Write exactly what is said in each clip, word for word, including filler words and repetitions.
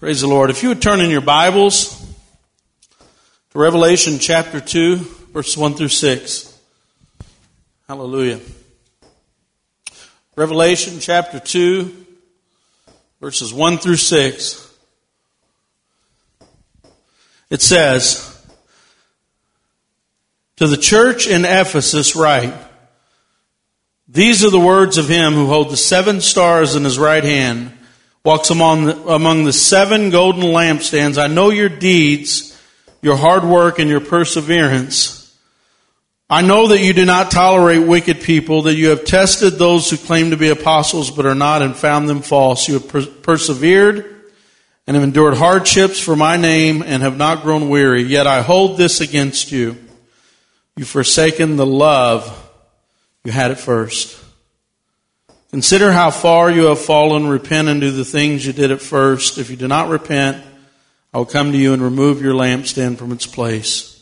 Praise the Lord. If you would turn in your Bibles to Revelation chapter two, verses one through six. Hallelujah. Revelation chapter two, verses one through six. It says, "To the church in Ephesus write, these are the words of him who holds the seven stars in his right hand, walks among the, among the seven golden lampstands. I know your deeds, your hard work, and your perseverance. I know that you do not tolerate wicked people, that you have tested those who claim to be apostles but are not and found them false. You have per- persevered and have endured hardships for my name and have not grown weary. Yet I hold this against you. You've forsaken the love you had at first. Consider how far you have fallen. Repent and do the things you did at first. If you do not repent, I will come to you and remove your lampstand from its place.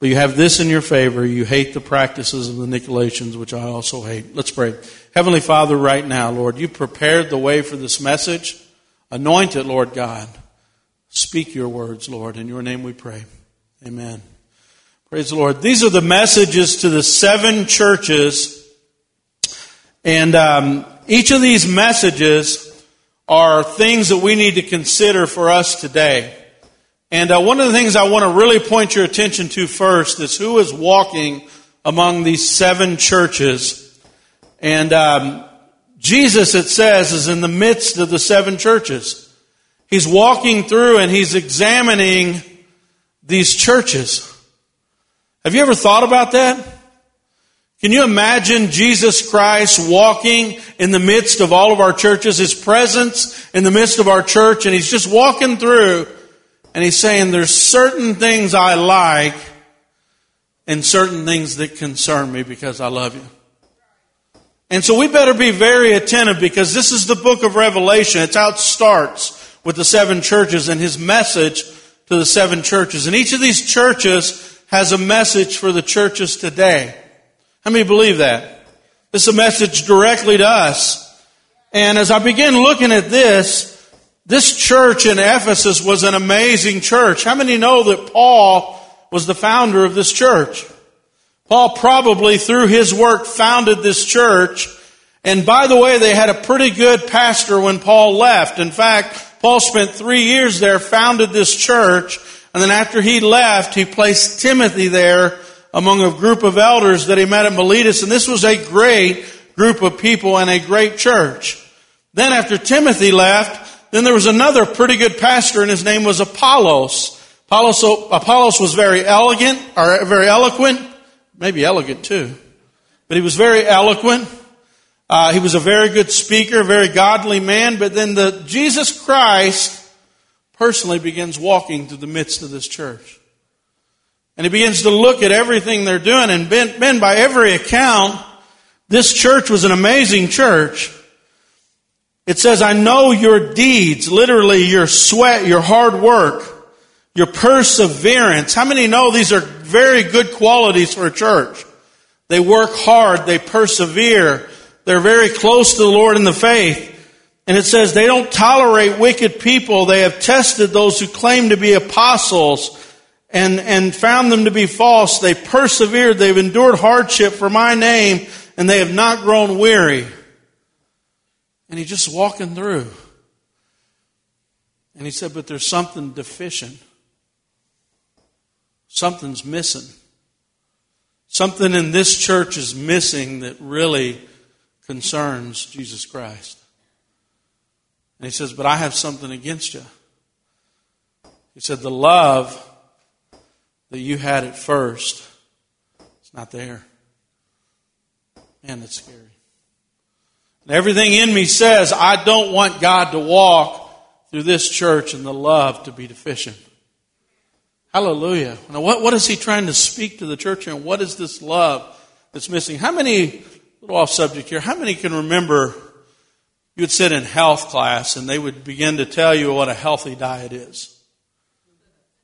But you have this in your favor. You hate the practices of the Nicolaitans, which I also hate." Let's pray. Heavenly Father, right now, Lord, you prepared the way for this message. Anoint it, Lord God. Speak your words, Lord. In your name we pray. Amen. Praise the Lord. These are the messages to the seven churches. And um, each of these messages are things that we need to consider for us today. And uh, one of the things I want to really point your attention to first is who is walking among these seven churches. And um, Jesus, it says, is in the midst of the seven churches. He's walking through and he's examining these churches. Have you ever thought about that? Can you imagine Jesus Christ walking in the midst of all of our churches, his presence in the midst of our church, and he's just walking through. And he's saying, there's certain things I like and certain things that concern me because I love you. And so we better be very attentive because this is the book of Revelation. It's how it starts with the seven churches and his message to the seven churches. And each of these churches has a message for the churches today. How many believe that? This is a message directly to us. And as I begin looking at this, This church in Ephesus was an amazing church. How many know that Paul was the founder of this church? Paul probably, through his work, founded this church. And by the way, they had a pretty good pastor when Paul left. In fact, Paul spent three years there, founded this church. And then after he left, he placed Timothy there among a group of elders that he met at Miletus. And this was a great group of people and a great church. Then after Timothy left, then there was another pretty good pastor, and his name was Apollos. Apollos, Apollos was very elegant, or very eloquent, maybe elegant too, but he was very eloquent. Uh, he was a very good speaker, very godly man. But then the Jesus Christ personally begins walking through the midst of this church, and he begins to look at everything they're doing. And Ben, ben by every account, this church was an amazing church. It says, I know your deeds, literally your sweat, your hard work, your perseverance. How many know these are very good qualities for a church? They work hard. They persevere. They're very close to the Lord in the faith. And it says they don't tolerate wicked people. They have tested those who claim to be apostles and, and found them to be false. They persevered. They've endured hardship for my name, and they have not grown weary. And he's just walking through. And he said, but there's something deficient. Something's missing. Something in this church is missing that really concerns Jesus Christ. And he says, but I have something against you. He said, the love that you had at first is not there. Man, that's scary. Everything in me says I don't want God to walk through this church and the love to be deficient. Hallelujah. Now what, what is he trying to speak to the church and what is this love that's missing? How many, a little off subject here, how many can remember you would sit in health class and they would begin to tell you what a healthy diet is?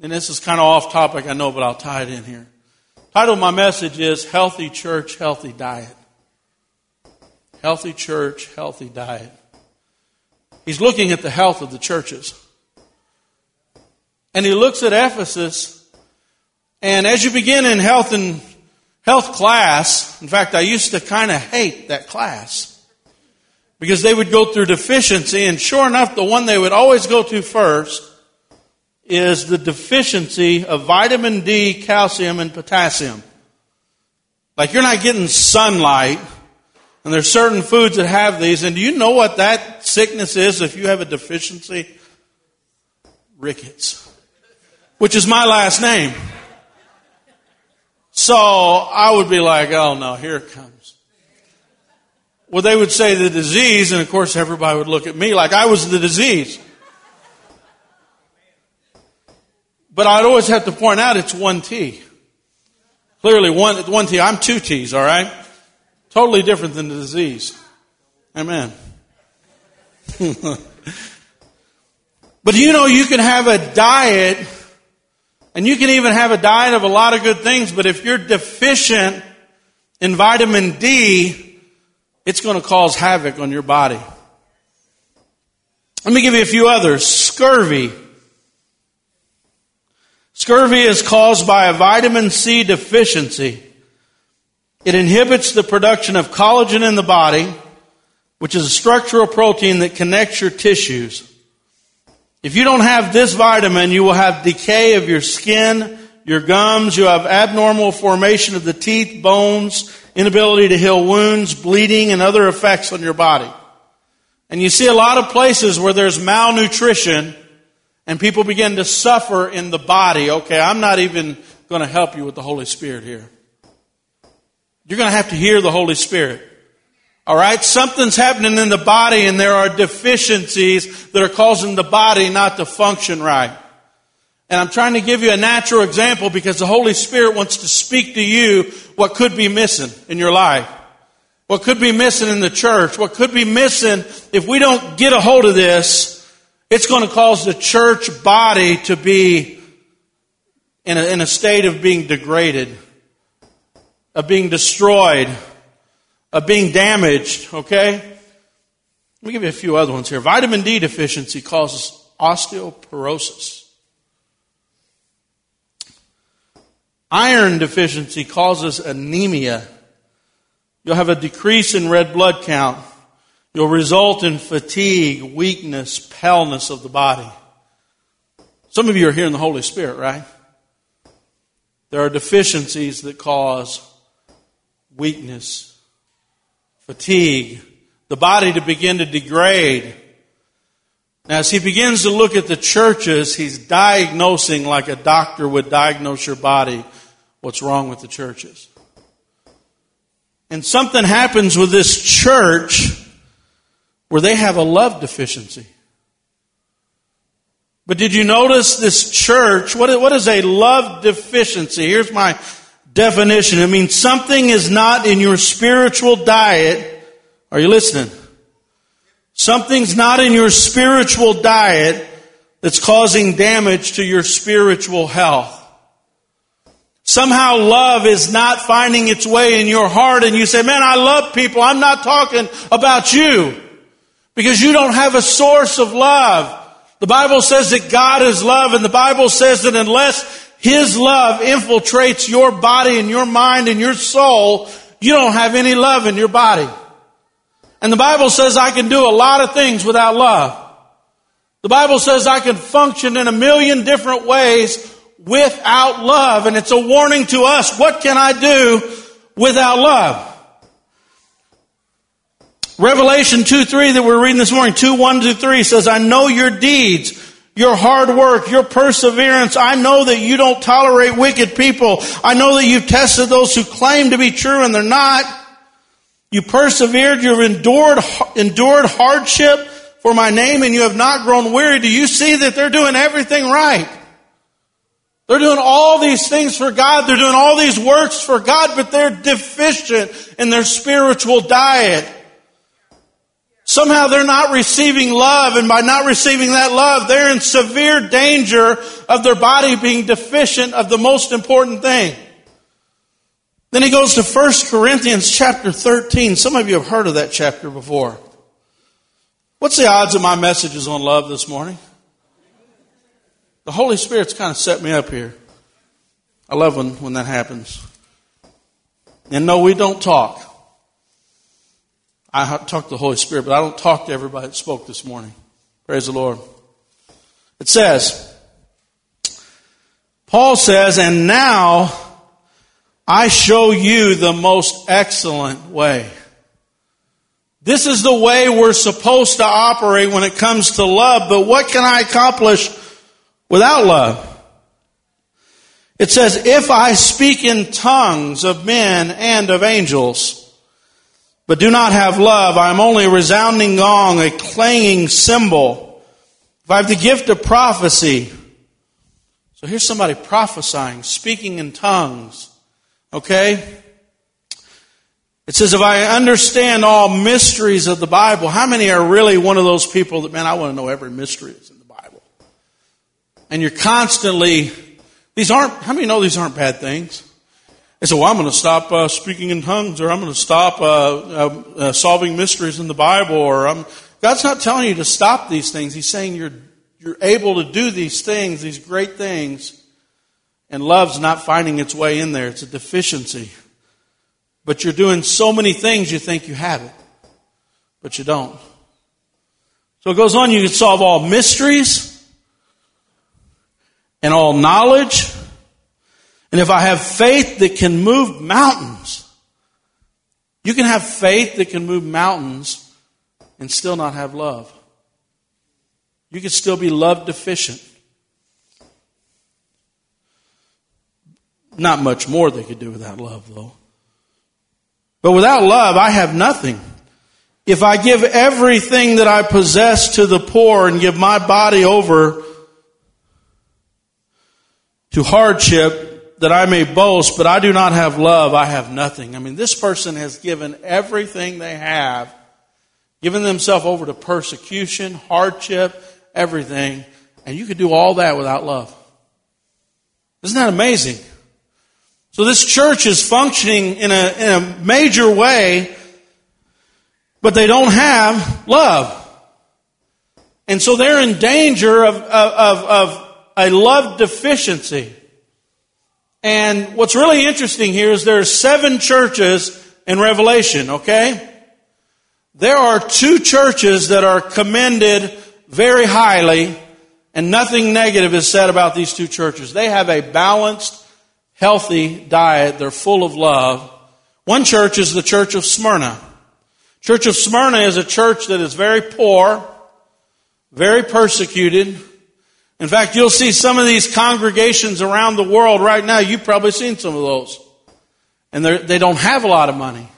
And this is kind of off topic, I know, but I'll tie it in here. The title of my message is Healthy Church, Healthy Diet. Healthy church, healthy diet. He's looking at the health of the churches. and he looks at Ephesus. And as you begin in health and health class, in fact, I used to kind of hate that class because they would go through deficiency. And sure enough, the one they would always go to first is the deficiency of vitamin D, calcium, and potassium. Like you're not getting sunlight, and there's certain foods that have these. And do you know what that sickness is if you have a deficiency? Rickets, which is my last name. So I would be like, oh no, here it comes. Well, they would say the disease, and of course everybody would look at me like I was the disease. But I'd always have to point out it's one T. Clearly one, one T, I'm two T's, all right? Totally different than the disease. Amen. But you know, you can have a diet, and you can even have a diet of a lot of good things, but if you're deficient in vitamin D, it's going to cause havoc on your body. Let me give you a few others. Scurvy. Scurvy is caused by a vitamin C deficiency. It inhibits the production of collagen in the body, which is a structural protein that connects your tissues. If you don't have this vitamin, you will have decay of your skin, your gums, you have abnormal formation of the teeth, bones, inability to heal wounds, bleeding, and other effects on your body. And you see a lot of places where there's malnutrition and people begin to suffer in the body. Okay, I'm not even going to help you with the Holy Spirit here. You're going to have to hear the Holy Spirit. All right, something's happening in the body, and there are deficiencies that are causing the body not to function right. And I'm trying to give you a natural example because the Holy Spirit wants to speak to you what could be missing in your life, what could be missing in the church, what could be missing. If we don't get a hold of this, it's going to cause the church body to be in a, in a state of being degraded, of being destroyed, of being damaged, okay? Let me give you a few other ones here. Vitamin D deficiency causes osteoporosis. Iron deficiency causes anemia. You'll have a decrease in red blood count. You'll result in fatigue, weakness, paleness of the body. Some of you are hearing the Holy Spirit, right? There are deficiencies that cause weakness, fatigue, the body to begin to degrade. Now, as he begins to look at the churches, he's diagnosing like a doctor would diagnose your body, what's wrong with the churches. And something happens with this church where they have a love deficiency. But did you notice this church? What is a love deficiency? Here's my definition. It means something is not in your spiritual diet. Are you listening? Something's not in your spiritual diet that's causing damage to your spiritual health. Somehow love is not finding its way in your heart, and you say, man, I love people. I'm not talking about you because you don't have a source of love. The Bible says that God is love, and the Bible says that unless His love infiltrates your body and your mind and your soul, you don't have any love in your body. And the Bible says I can do a lot of things without love. The Bible says I can function in a million different ways without love. And it's a warning to us. What can I do without love? Revelation two three that we're reading this morning, two one to three says, I know your deeds, your hard work, your perseverance. I know that you don't tolerate wicked people. I know that you've tested those who claim to be true and they're not. You persevered, you've endured, endured hardship for my name, and you have not grown weary. Do you see that they're doing everything right? They're doing all these things for God. They're doing all these works for God, but they're deficient in their spiritual diet. Somehow they're not receiving love, and by not receiving that love, they're in severe danger of their body being deficient of the most important thing. Then he goes to First Corinthians chapter thirteen. Some of you have heard of that chapter before. What's the odds of my messages on love this morning? The Holy Spirit's kind of set me up here. I love when, when that happens. And no, we don't talk. I talk to the Holy Spirit, but I don't talk to everybody that spoke this morning. Praise the Lord. It says, Paul says, and now I show you the most excellent way. This is the way we're supposed to operate when it comes to love, but what can I accomplish without love? It says, if I speak in tongues of men and of angels, but do not have love, I am only a resounding gong, a clanging cymbal. If I have the gift of prophecy. So here's somebody prophesying, speaking in tongues. Okay? It says, if I understand all mysteries of the Bible, how many are really one of those people that, man, I want to know every mystery that's in the Bible? And you're constantly, these aren't, how many know these aren't bad things? And so, well, I'm going to stop uh, speaking in tongues, or I'm going to stop uh, uh, uh, solving mysteries in the Bible, or I'm... God's not telling you to stop these things. He's saying you're you're able to do these things, these great things, and love's not finding its way in there. It's a deficiency. But you're doing so many things you think you have it, but you don't. So it goes on, you can solve all mysteries and all knowledge. And if I have faith that can move mountains, you can have faith that can move mountains and still not have love. You can still be love deficient. Not much more they could do without love, though. But without love, I have nothing. If I give everything that I possess to the poor and give my body over to hardship, that I may boast, but I do not have love, I have nothing. I mean, this person has given everything they have, given themselves over to persecution, hardship, everything, and you could do all that without love. Isn't that amazing? So this church is functioning in a, in a major way, but they don't have love. And so they're in danger of, of, of, of a love deficiency. And what's really interesting here is there are seven churches in Revelation, okay? There are two churches that are commended very highly, and nothing negative is said about these two churches. They have a balanced, healthy diet. They're full of love. One church is the Church of Smyrna. Church of Smyrna is a church that is very poor, very persecuted. In fact, you'll see some of these congregations around the world right now. You've probably seen some of those. And they don't have a lot of money.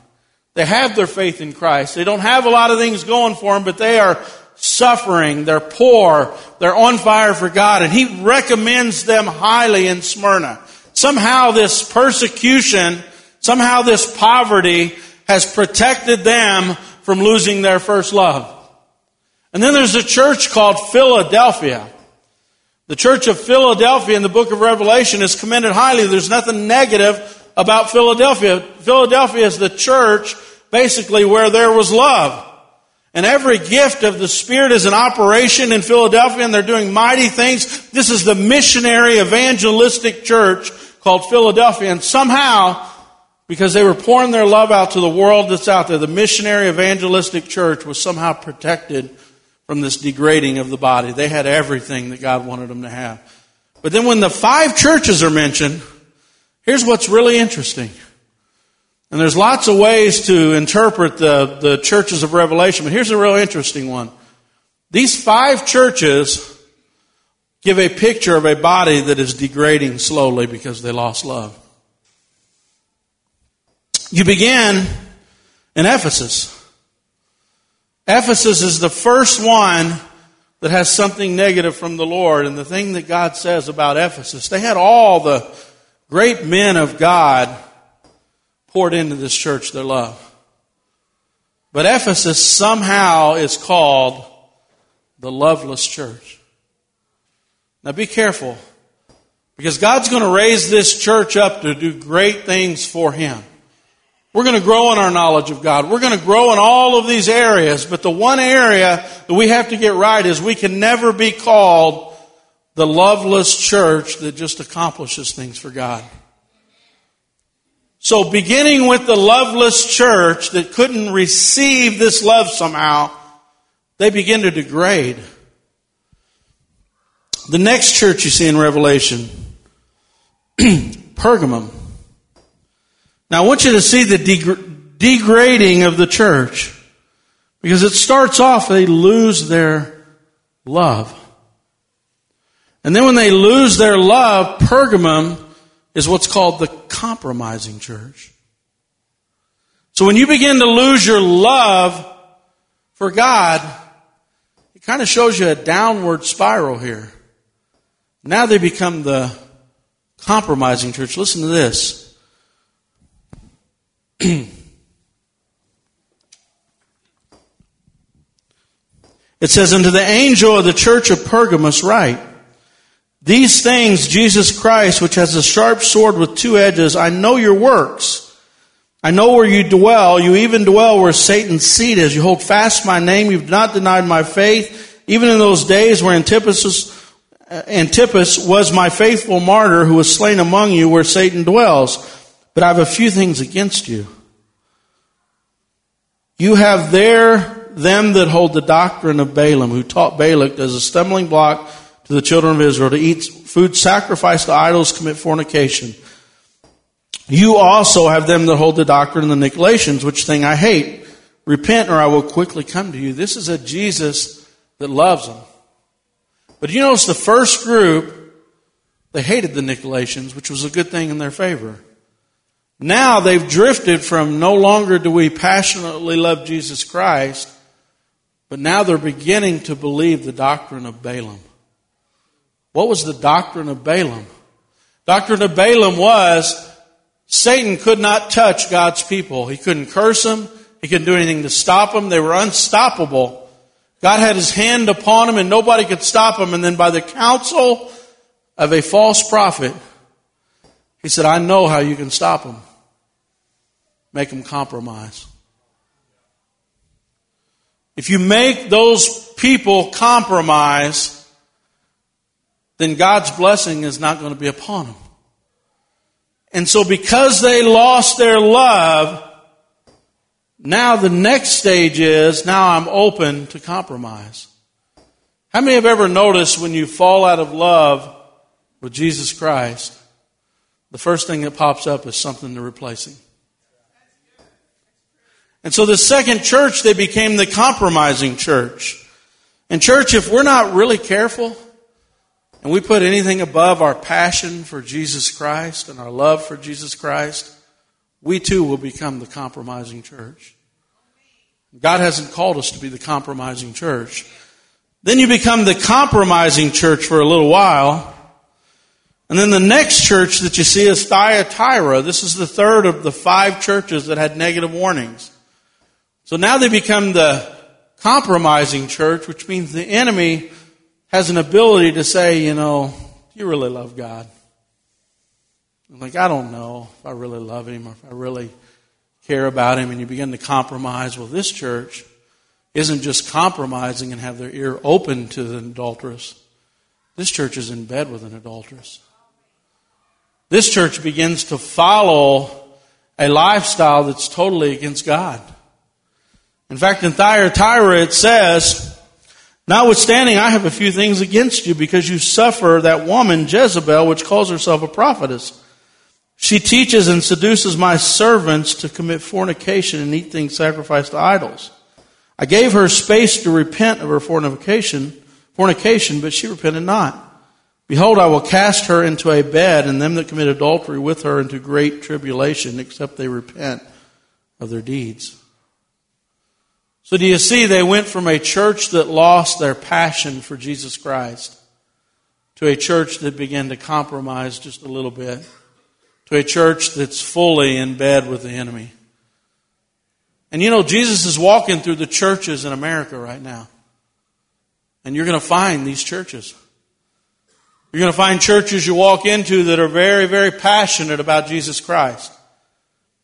They have their faith in Christ. They don't have a lot of things going for them, but they are suffering. They're poor. They're on fire for God. And he recommends them highly in Smyrna. Somehow this persecution, somehow this poverty has protected them from losing their first love. And then there's a church called Philadelphia. The Church of Philadelphia in the book of Revelation is commended highly. There's nothing negative about Philadelphia. Philadelphia is the church, basically, where there was love. And every gift of the Spirit is in operation in Philadelphia, and they're doing mighty things. This is the missionary evangelistic church called Philadelphia. And somehow, because they were pouring their love out to the world that's out there, the missionary evangelistic church was somehow protected from this degrading of the body. They had everything that God wanted them to have. But then when the five churches are mentioned, here's what's really interesting. And there's lots of ways to interpret the, the churches of Revelation, but here's a real interesting one. These five churches give a picture of a body that is degrading slowly because they lost love. You begin in Ephesus. Ephesus is the first one that has something negative from the Lord. And the thing that God says about Ephesus, they had all the great men of God poured into this church their love. But Ephesus somehow is called the loveless church. Now be careful, because God's going to raise this church up to do great things for Him. We're going to grow in our knowledge of God. We're going to grow in all of these areas. But the one area that we have to get right is we can never be called the loveless church that just accomplishes things for God. So beginning with the loveless church that couldn't receive this love somehow, they begin to degrade. The next church you see in Revelation, Pergamum. Now I want you to see the deg- degrading of the church, because it starts off they lose their love. And then when they lose their love, Pergamum is what's called the compromising church. So when you begin to lose your love for God, it kind of shows you a downward spiral here. Now they become the compromising church. Listen to this. It says, "Unto the angel of the church of Pergamos write, These things Jesus Christ, which has a sharp sword with two edges, I know your works. I know where you dwell. You even dwell where Satan's seat is. You hold fast my name. You've not denied my faith. Even in those days where Antipas, Antipas was my faithful martyr who was slain among you where Satan dwells. But I have a few things against you. You have there them that hold the doctrine of Balaam, who taught Balak as a stumbling block to the children of Israel, to eat food sacrificed to idols, commit fornication. You also have them that hold the doctrine of the Nicolaitans, which thing I hate. Repent, or I will quickly come to you." This is a Jesus that loves them. But you notice the first group, they hated the Nicolaitans, which was a good thing in their favor. Now they've drifted from no longer do we passionately love Jesus Christ, but now they're beginning to believe the doctrine of Balaam. What was the doctrine of Balaam? Doctrine of Balaam was Satan could not touch God's people. He couldn't curse them. He couldn't do anything to stop them. They were unstoppable. God had his hand upon them and nobody could stop them. And then by the counsel of a false prophet, he said, I know how you can stop them. Make them compromise. If you make those people compromise, then God's blessing is not going to be upon them. And so because they lost their love, now the next stage is, now I'm open to compromise. How many have ever noticed when you fall out of love with Jesus Christ, the first thing that pops up is something to replace him? And so the second church, they became the compromising church. And church, if we're not really careful, and we put anything above our passion for Jesus Christ and our love for Jesus Christ, we too will become the compromising church. God hasn't called us to be the compromising church. Then you become the compromising church for a little while. And then the next church that you see is Thyatira. This is the third of the five churches that had negative warnings. So now they become the compromising church, which means the enemy has an ability to say, you know, you really love God. I'm like, I don't know if I really love him or if I really care about him. And you begin to compromise. Well, this church isn't just compromising and have their ear open to the adulteress. This church is in bed with an adulteress. This church begins to follow a lifestyle that's totally against God. In fact, in Thyatira it says, "Notwithstanding, I have a few things against you, because you suffer that woman Jezebel, which calls herself a prophetess. She teaches and seduces my servants to commit fornication and eat things sacrificed to idols. I gave her space to repent of her fornication, fornication, but she repented not. Behold, I will cast her into a bed, and them that commit adultery with her into great tribulation, except they repent of their deeds." So do you see, they went from a church that lost their passion for Jesus Christ to a church that began to compromise just a little bit, to a church that's fully in bed with the enemy. And you know, Jesus is walking through the churches in America right now. And you're going to find these churches. You're going to find churches you walk into that are very, very passionate about Jesus Christ.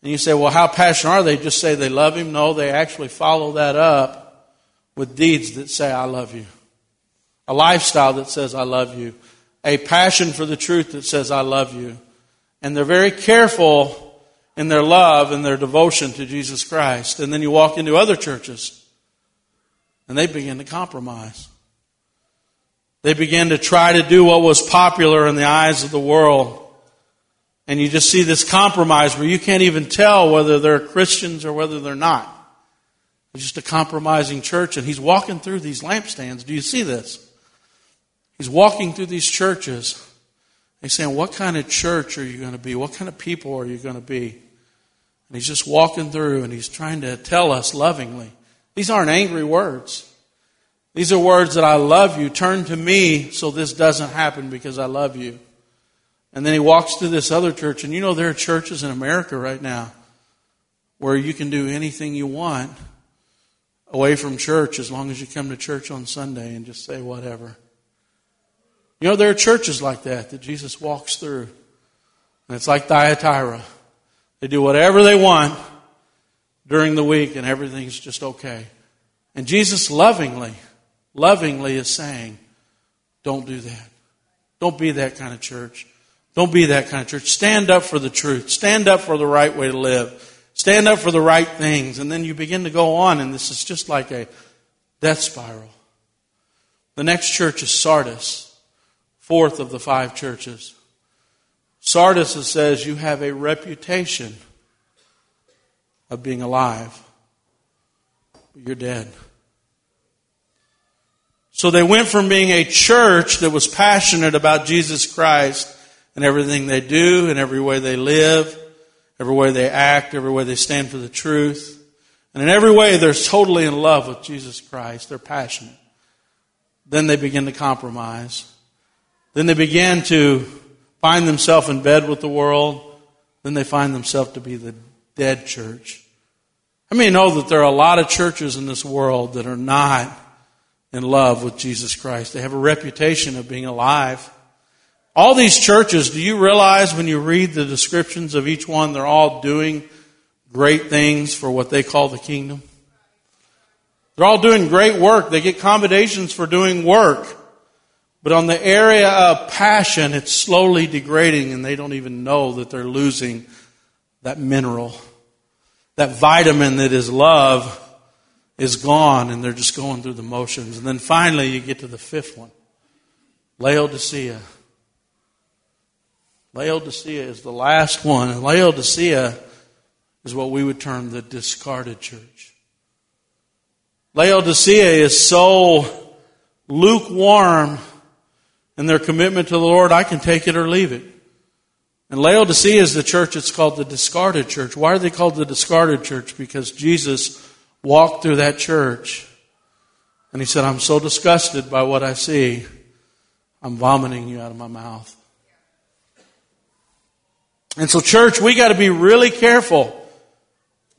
And you say, well, how passionate are they? Just say they love him? No, they actually follow that up with deeds that say, I love you. A lifestyle that says, I love you. a passion for the truth that says, I love you. And they're very careful in their love and their devotion to Jesus Christ. And then you walk into other churches and they begin to compromise. They begin to try to do what was popular in the eyes of the world. And you just see this compromise where you can't even tell whether they're Christians or whether they're not. It's just a compromising church. And he's walking through these lampstands. Do you see this? He's walking through these churches. He's saying, what kind of church are you going to be? What kind of people are you going to be? And he's just walking through and he's trying to tell us lovingly. These aren't angry words. These are words that I love you. Turn to me so this doesn't happen because I love you. And then he walks through this other church. And you know there are churches in America right now where you can do anything you want away from church as long as you come to church on Sunday and just say whatever. You know, there are churches like that that Jesus walks through. And it's like Thyatira. They do whatever they want during the week and everything's just okay. And Jesus lovingly, lovingly is saying, don't do that. Don't be that kind of church. Don't be that kind of church. Stand up for the truth. Stand up for the right way to live. Stand up for the right things. And then you begin to go on, and this is just like a death spiral. The next church is Sardis. Fourth of the five churches. Sardis says you have a reputation of being alive, but you're dead. So they went from being a church that was passionate about Jesus Christ and everything they do and every way they live, every way they act, every way they stand for the truth. And in every way they're totally in love with Jesus Christ. They're passionate. Then they begin to compromise. Then they began to find themselves in bed with the world. Then they find themselves to be the dead church. I mean, you know that there are a lot of churches in this world that are not in love with Jesus Christ. They have a reputation of being alive. All these churches, do you realize when you read the descriptions of each one, they're all doing great things for what they call the kingdom? They're all doing great work. They get commendations for doing work. But on the area of passion, it's slowly degrading and they don't even know that they're losing that mineral. That vitamin that is love is gone and they're just going through the motions. And then finally you get to the fifth one. Laodicea. Laodicea is the last one. And Laodicea is what we would term the discarded church. Laodicea is so lukewarm in their commitment to the Lord, I can take it or leave it. And Laodicea is the church, it's called the discarded church. Why are they called the discarded church? Because Jesus walked through that church and he said, I'm so disgusted by what I see, I'm vomiting you out of my mouth. And so church, we got to be really careful.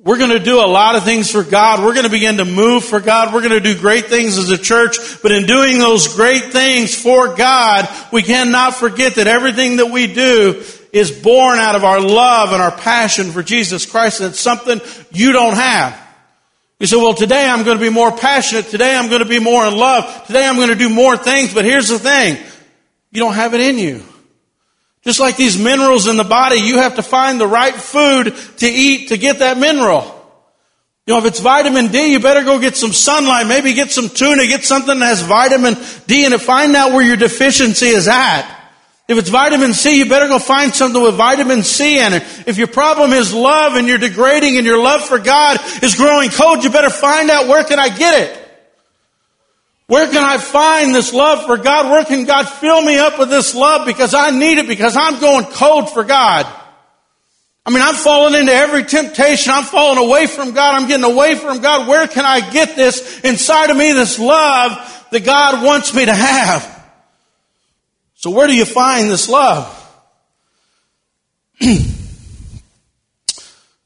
We're going to do a lot of things for God. We're going to begin to move for God. We're going to do great things as a church. But in doing those great things for God, we cannot forget that everything that we do is born out of our love and our passion for Jesus Christ. And it's something you don't have. You say, well, today I'm going to be more passionate. Today I'm going to be more in love. Today I'm going to do more things. But here's the thing. You don't have it in you. Just like these minerals in the body, you have to find the right food to eat to get that mineral. You know, if it's vitamin D, you better go get some sunlight, maybe get some tuna, get something that has vitamin D in it. Find out where your deficiency is at. If it's vitamin C, you better go find something with vitamin C in it. If your problem is love and you're degrading and your love for God is growing cold, you better find out where can I get it. Where can I find this love for God? Where can God fill me up with this love? Because I need it, because I'm going cold for God. I mean, I'm falling into every temptation. I'm falling away from God. I'm getting away from God. Where can I get this inside of me, this love that God wants me to have? So where do you find this love?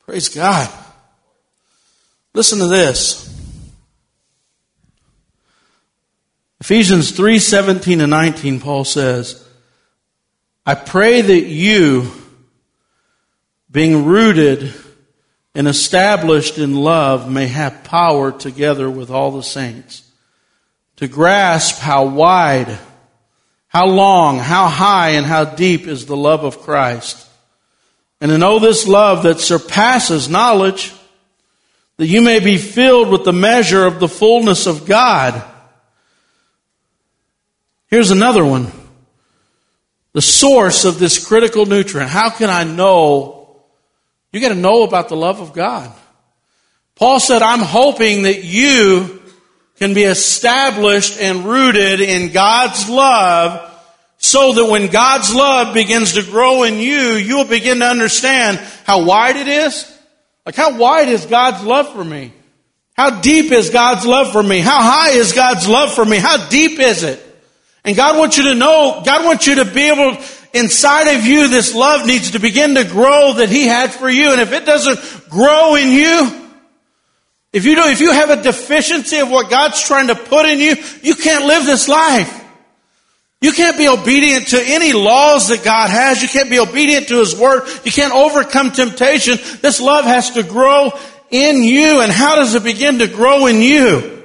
Praise God. Listen to this. Ephesians three seventeen and nineteen, Paul says, I pray that you, being rooted and established in love, may have power together with all the saints to grasp how wide, How long, how high, and how deep is the love of Christ? And to know this love that surpasses knowledge, that you may be filled with the measure of the fullness of God. Here's another one. The source of this critical nutrient. How can I know? You got to know about the love of God. Paul said, I'm hoping that you can be established and rooted in God's love so that when God's love begins to grow in you, you'll begin to understand how wide it is. Like, how wide is God's love for me? How deep is God's love for me? How high is God's love for me? How deep is it? And God wants you to know, God wants you to be able, inside of you, this love needs to begin to grow that He had for you. And if it doesn't grow in you, If you do, if you have a deficiency of what God's trying to put in you, you can't live this life. You can't be obedient to any laws that God has. You can't be obedient to His Word. You can't overcome temptation. This love has to grow in you. And how does it begin to grow in you?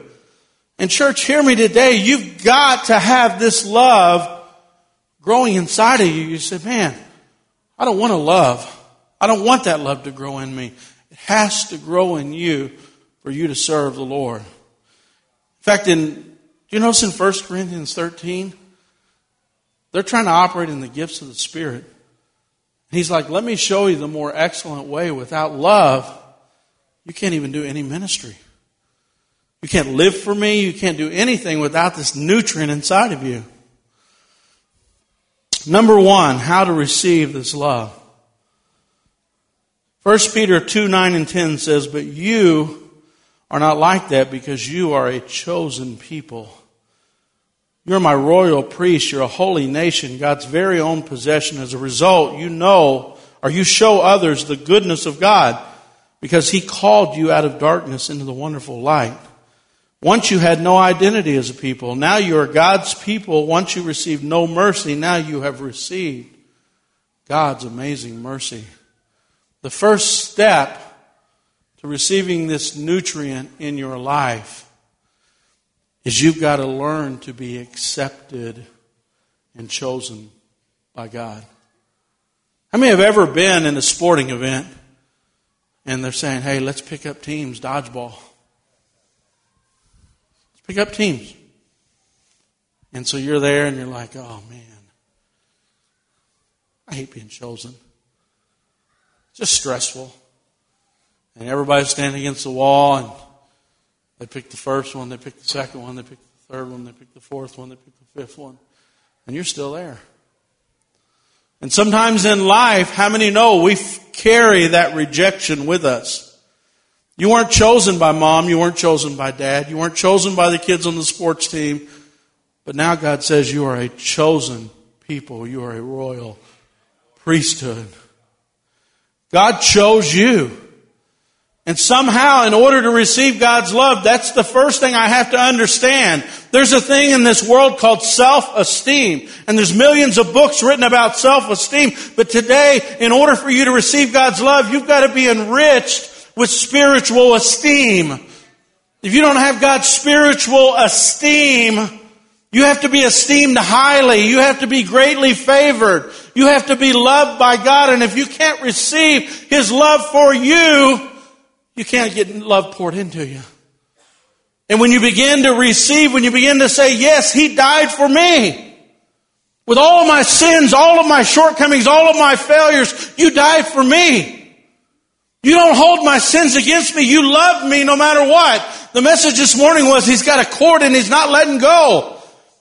And church, hear me today. You've got to have this love growing inside of you. You say, man, I don't want to love. I don't want that love to grow in me. It has to grow in you for you to serve the Lord. In fact, in do you notice in First Corinthians thirteen, they're trying to operate in the gifts of the Spirit. He's like, let me show you the more excellent way. Without love, you can't even do any ministry. You can't live for me. You can't do anything without this nutrient inside of you. Number one, how to receive this love. First Peter two, nine and ten says, but you are not like that because you are a chosen people. You're my royal priest. You're a holy nation, God's very own possession. As a result, you know, or you show others the goodness of God because He called you out of darkness into the wonderful light. Once you had no identity as a people. Now you are God's people. Once you received no mercy, now you have received God's amazing mercy. The first step to receiving this nutrient in your life is you've got to learn to be accepted and chosen by God. How many have ever been in a sporting event and they're saying, hey, let's pick up teams, dodgeball. Let's pick up teams. And so you're there and you're like, oh man, I hate being chosen. It's just stressful. And everybody's standing against the wall, and they pick the first one, they pick the second one, they pick the third one, they pick the fourth one, they pick the fifth one. And you're still there. And sometimes in life, how many know we carry that rejection with us? You weren't chosen by mom, you weren't chosen by dad, you weren't chosen by the kids on the sports team. But now God says you are a chosen people, you are a royal priesthood. God chose you. And somehow, in order to receive God's love, that's the first thing I have to understand. There's a thing in this world called self-esteem. And there's millions of books written about self-esteem. But today, in order for you to receive God's love, you've got to be enriched with spiritual esteem. If you don't have God's spiritual esteem, you have to be esteemed highly. You have to be greatly favored. You have to be loved by God. And if you can't receive His love for you, you can't get love poured into you. And when you begin to receive, when you begin to say, yes, He died for me. With all of my sins, all of my shortcomings, all of my failures, You died for me. You don't hold my sins against me. You love me no matter what. The message this morning was He's got a cord and He's not letting go.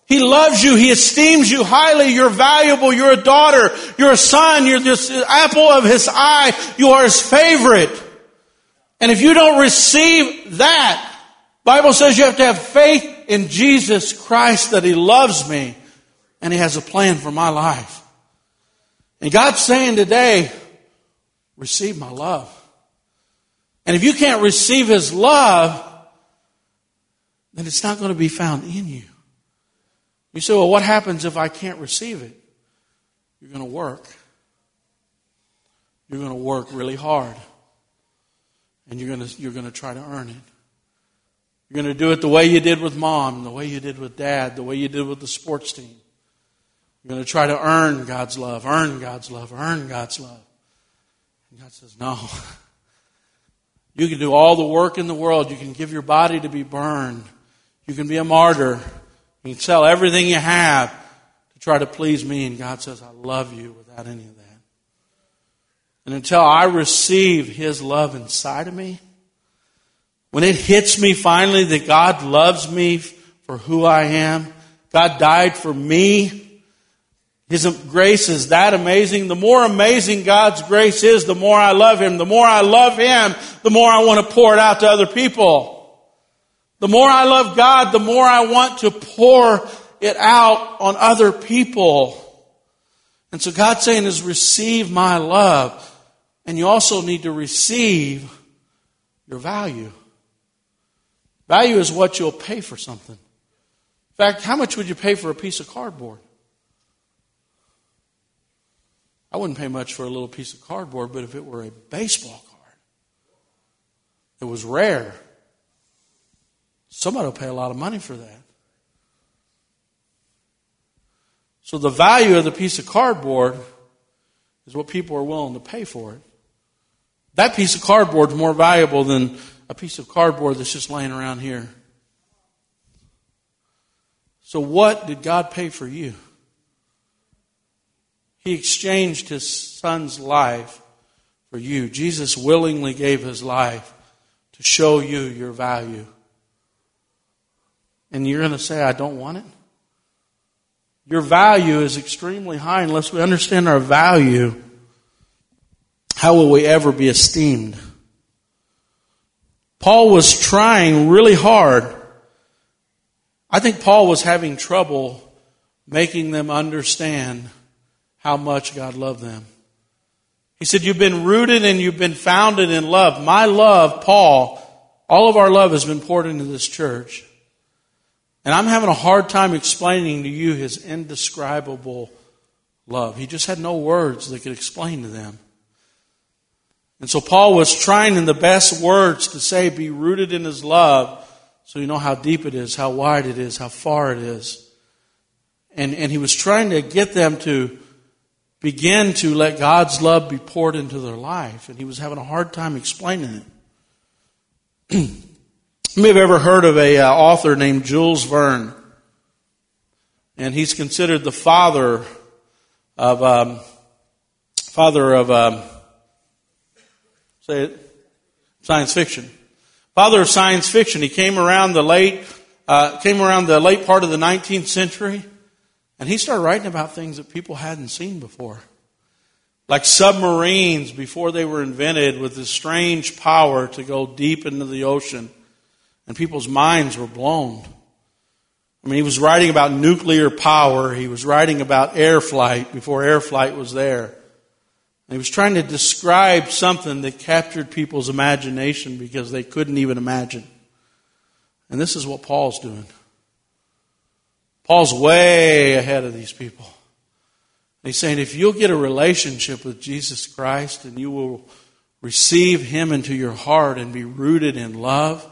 He loves you. He esteems you highly. You're valuable. You're a daughter. You're a son. You're this apple of His eye. You are His favorite. And if you don't receive that, the Bible says you have to have faith in Jesus Christ that He loves me and He has a plan for my life. And God's saying today, receive my love. And if you can't receive His love, then it's not going to be found in you. You say, well, what happens if I can't receive it? You're going to work. You're going to work really hard. And you're going to you're going to try to earn it. You're going to do it the way you did with mom, the way you did with dad, the way you did with the sports team. I'm going to try to earn God's love, earn God's love, earn God's love. And God says, no. You can do all the work in the world. You can give your body to be burned. You can be a martyr. You can sell everything you have to try to please me. And God says, I love you without any of that. And until I receive His love inside of me, when it hits me finally that God loves me for who I am, God died for me, His grace is that amazing. The more amazing God's grace is, the more I love Him. The more I love Him, the more I want to pour it out to other people. The more I love God, the more I want to pour it out on other people. And so God's saying is, receive my love. And you also need to receive your value. Value is what you'll pay for something. In fact, how much would you pay for a piece of cardboard? I wouldn't pay much for a little piece of cardboard, but if it were a baseball card, it was rare, somebody will pay a lot of money for that. So the value of the piece of cardboard is what people are willing to pay for it. That piece of cardboard is more valuable than a piece of cardboard that's just laying around here. So what did God pay for you? He exchanged His Son's life for you. Jesus willingly gave His life to show you your value. And you're going to say, I don't want it? Your value is extremely high. Unless we understand our value, how will we ever be esteemed? Paul was trying really hard. I think Paul was having trouble making them understand how much God loved them. He said, you've been rooted and you've been founded in love. My love, Paul, all of our love has been poured into this church. And I'm having a hard time explaining to you His indescribable love. He just had no words that could explain to them. And so Paul was trying in the best words to say, be rooted in His love so you know how deep it is, how wide it is, how far it is. And, and he was trying to get them to begin to let God's love be poured into their life. And he was having a hard time explaining it. You may have ever heard of an uh, author named Jules Verne. And he's considered the father of, um, father of, um, say it, science fiction. Father of science fiction. He came around the late, uh, came around the late part of the nineteenth century. And he started writing about things that people hadn't seen before. Like submarines before they were invented with this strange power to go deep into the ocean. And people's minds were blown. I mean, he was writing about nuclear power. He was writing about air flight before air flight was there. And he was trying to describe something that captured people's imagination because they couldn't even imagine. And this is what Paul's doing. Paul's way ahead of these people. And he's saying, if you'll get a relationship with Jesus Christ and you will receive Him into your heart and be rooted in love,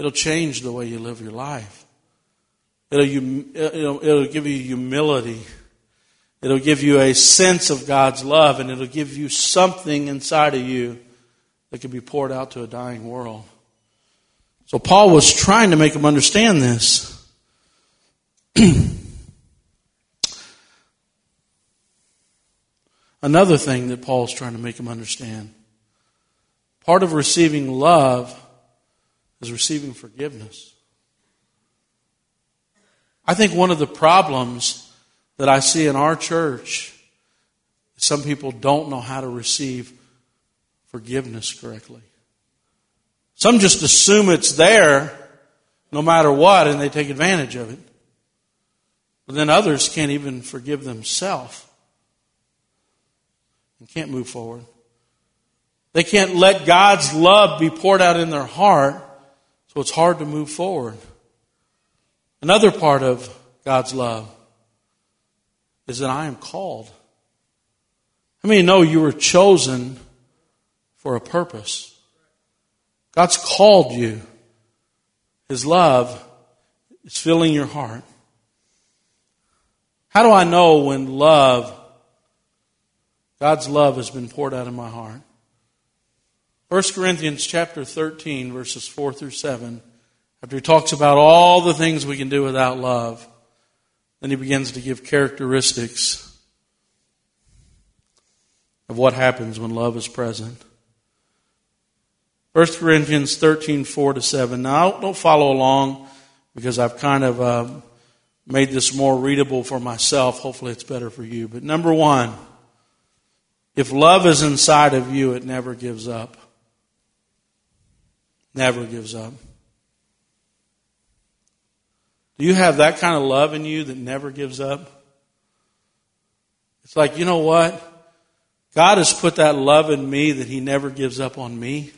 it'll change the way you live your life. It'll, it'll, it'll give you humility. It'll give you a sense of God's love, and it'll give you something inside of you that can be poured out to a dying world. So Paul was trying to make them understand this. Another thing that Paul's trying to make them understand, part of receiving love is receiving forgiveness. I think one of the problems that I see in our church is some people don't know how to receive forgiveness correctly. Some just assume it's there no matter what, and they take advantage of it. But then others can't even forgive themselves and can't move forward. They can't let God's love be poured out in their heart. So it's hard to move forward. Another part of God's love is that I am called. How many know you were chosen for a purpose? God's called you. His love is filling your heart. How do I know when love, God's love has been poured out in my heart? First Corinthians chapter thirteen, verses four through seven. After he talks about all the things we can do without love, then he begins to give characteristics of what happens when love is present. First Corinthians thirteen, four to seven. Now, don't follow along because I've kind of uh, made this more readable for myself. Hopefully it's better for you. But number one, if love is inside of you, it never gives up. Never gives up. Do you have that kind of love in you that never gives up? It's like, you know what? God has put that love in me that He never gives up on me.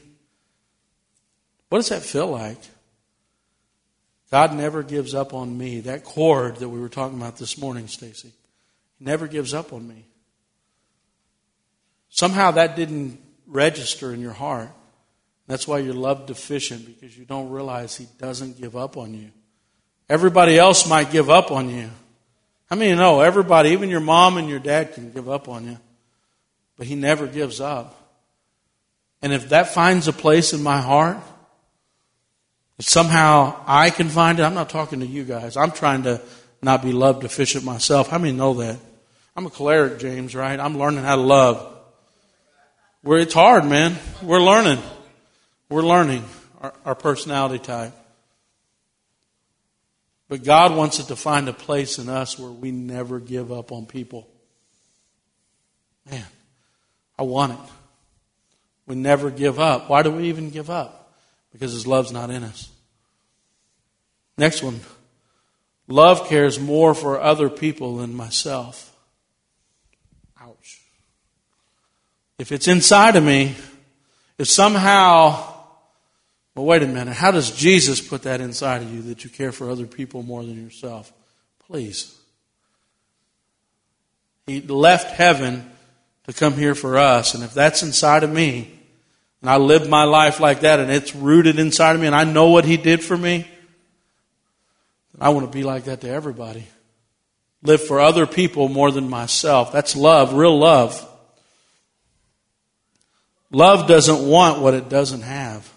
What does that feel like? God never gives up on me. That cord that we were talking about this morning, Stacy, He never gives up on me. Somehow that didn't register in your heart. That's why you're love deficient, because you don't realize He doesn't give up on you. Everybody else might give up on you. How many know everybody, even your mom and your dad, can give up on you? But He never gives up. And if that finds a place in my heart, if somehow I can find it, I'm not talking to you guys. I'm trying to not be love deficient myself. How many know that? I'm a choleric, James, right? I'm learning how to love. We're, it's hard, man. We're learning. We're learning our, our personality type. But God wants it to find a place in us where we never give up on people. Man, I want it. We never give up. Why do we even give up? Because His love's not in us. Next one. Love cares more for other people than myself. Ouch. If it's inside of me, if somehow... Well, wait a minute. How does Jesus put that inside of you, that you care for other people more than yourself? Please. He left heaven to come here for us. And if that's inside of me, and I live my life like that, and it's rooted inside of me, and I know what He did for me, then I want to be like that to everybody. Live for other people more than myself. That's love, real love. Love doesn't want what it doesn't have.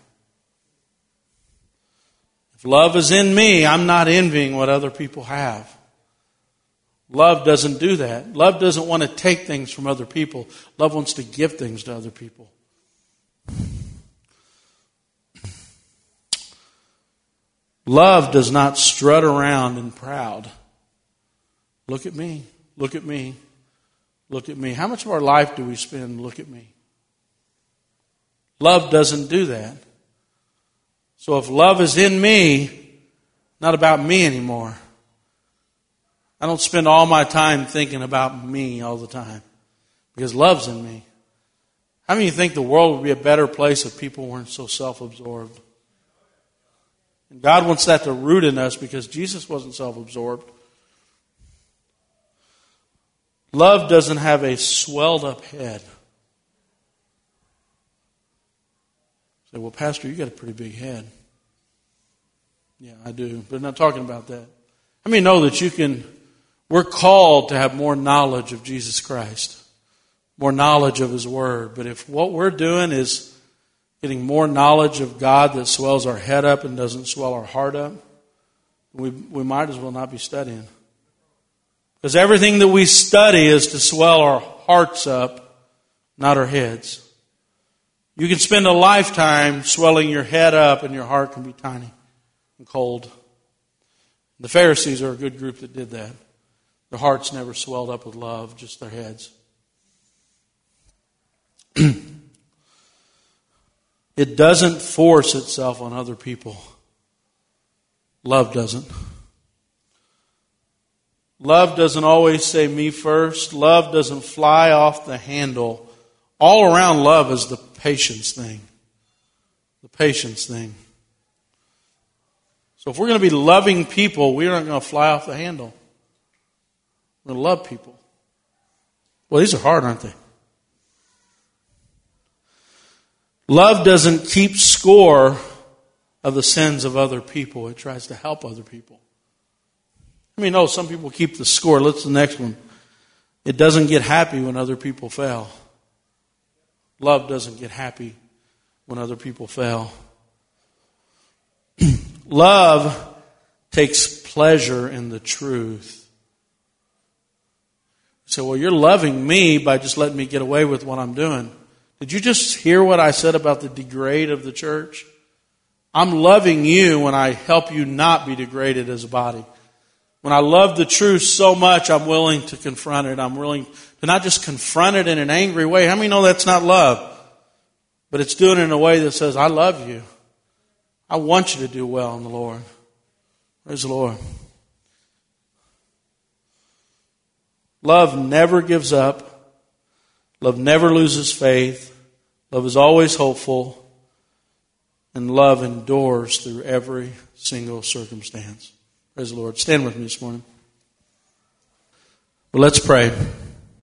If love is in me, I'm not envying what other people have. Love doesn't do that. Love doesn't want to take things from other people. Love wants to give things to other people. Love does not strut around and proud. Look at me. Look at me. Look at me. How much of our life do we spend, look at me? Love doesn't do that. So if love is in me, not about me anymore. I don't spend all my time thinking about me all the time, because love's in me. How many of you think the world would be a better place if people weren't so self-absorbed? And God wants that to root in us, because Jesus wasn't self-absorbed. Love doesn't have a swelled-up head. Well, Pastor, you got a pretty big head. Yeah, I do, but I'm not talking about that. How many know that you can, we're called to have more knowledge of Jesus Christ, more knowledge of His Word. But if what we're doing is getting more knowledge of God that swells our head up and doesn't swell our heart up, we we might as well not be studying. Because everything that we study is to swell our hearts up, not our heads. You can spend a lifetime swelling your head up, and your heart can be tiny and cold. The Pharisees are a good group that did that. Their hearts never swelled up with love, just their heads. It doesn't force itself on other people. Love doesn't. Love doesn't always say me first. Love doesn't fly off the handle. All around love is the patience thing. The patience thing. So if we're going to be loving people, we're not going to fly off the handle. We're going to love people. Well, these are hard, aren't they? Love doesn't keep score of the sins of other people. It tries to help other people. I mean, no, some people keep the score. Let's the next one. It doesn't get happy when other people fail. Love doesn't get happy when other people fail. Love takes pleasure in the truth. You say, well, you're loving me by just letting me get away with what I'm doing. Did you just hear what I said about the degrade of the church? I'm loving you when I help you not be degraded as a body. When I love the truth so much, I'm willing to confront it. I'm willing to not just confront it in an angry way. How many know that's not love? But it's doing it in a way that says, I love you. I want you to do well in the Lord. Praise the Lord. Love never gives up. Love never loses faith. Love is always hopeful. And love endures through every single circumstance. Praise the Lord. Stand with me this morning. But let's pray.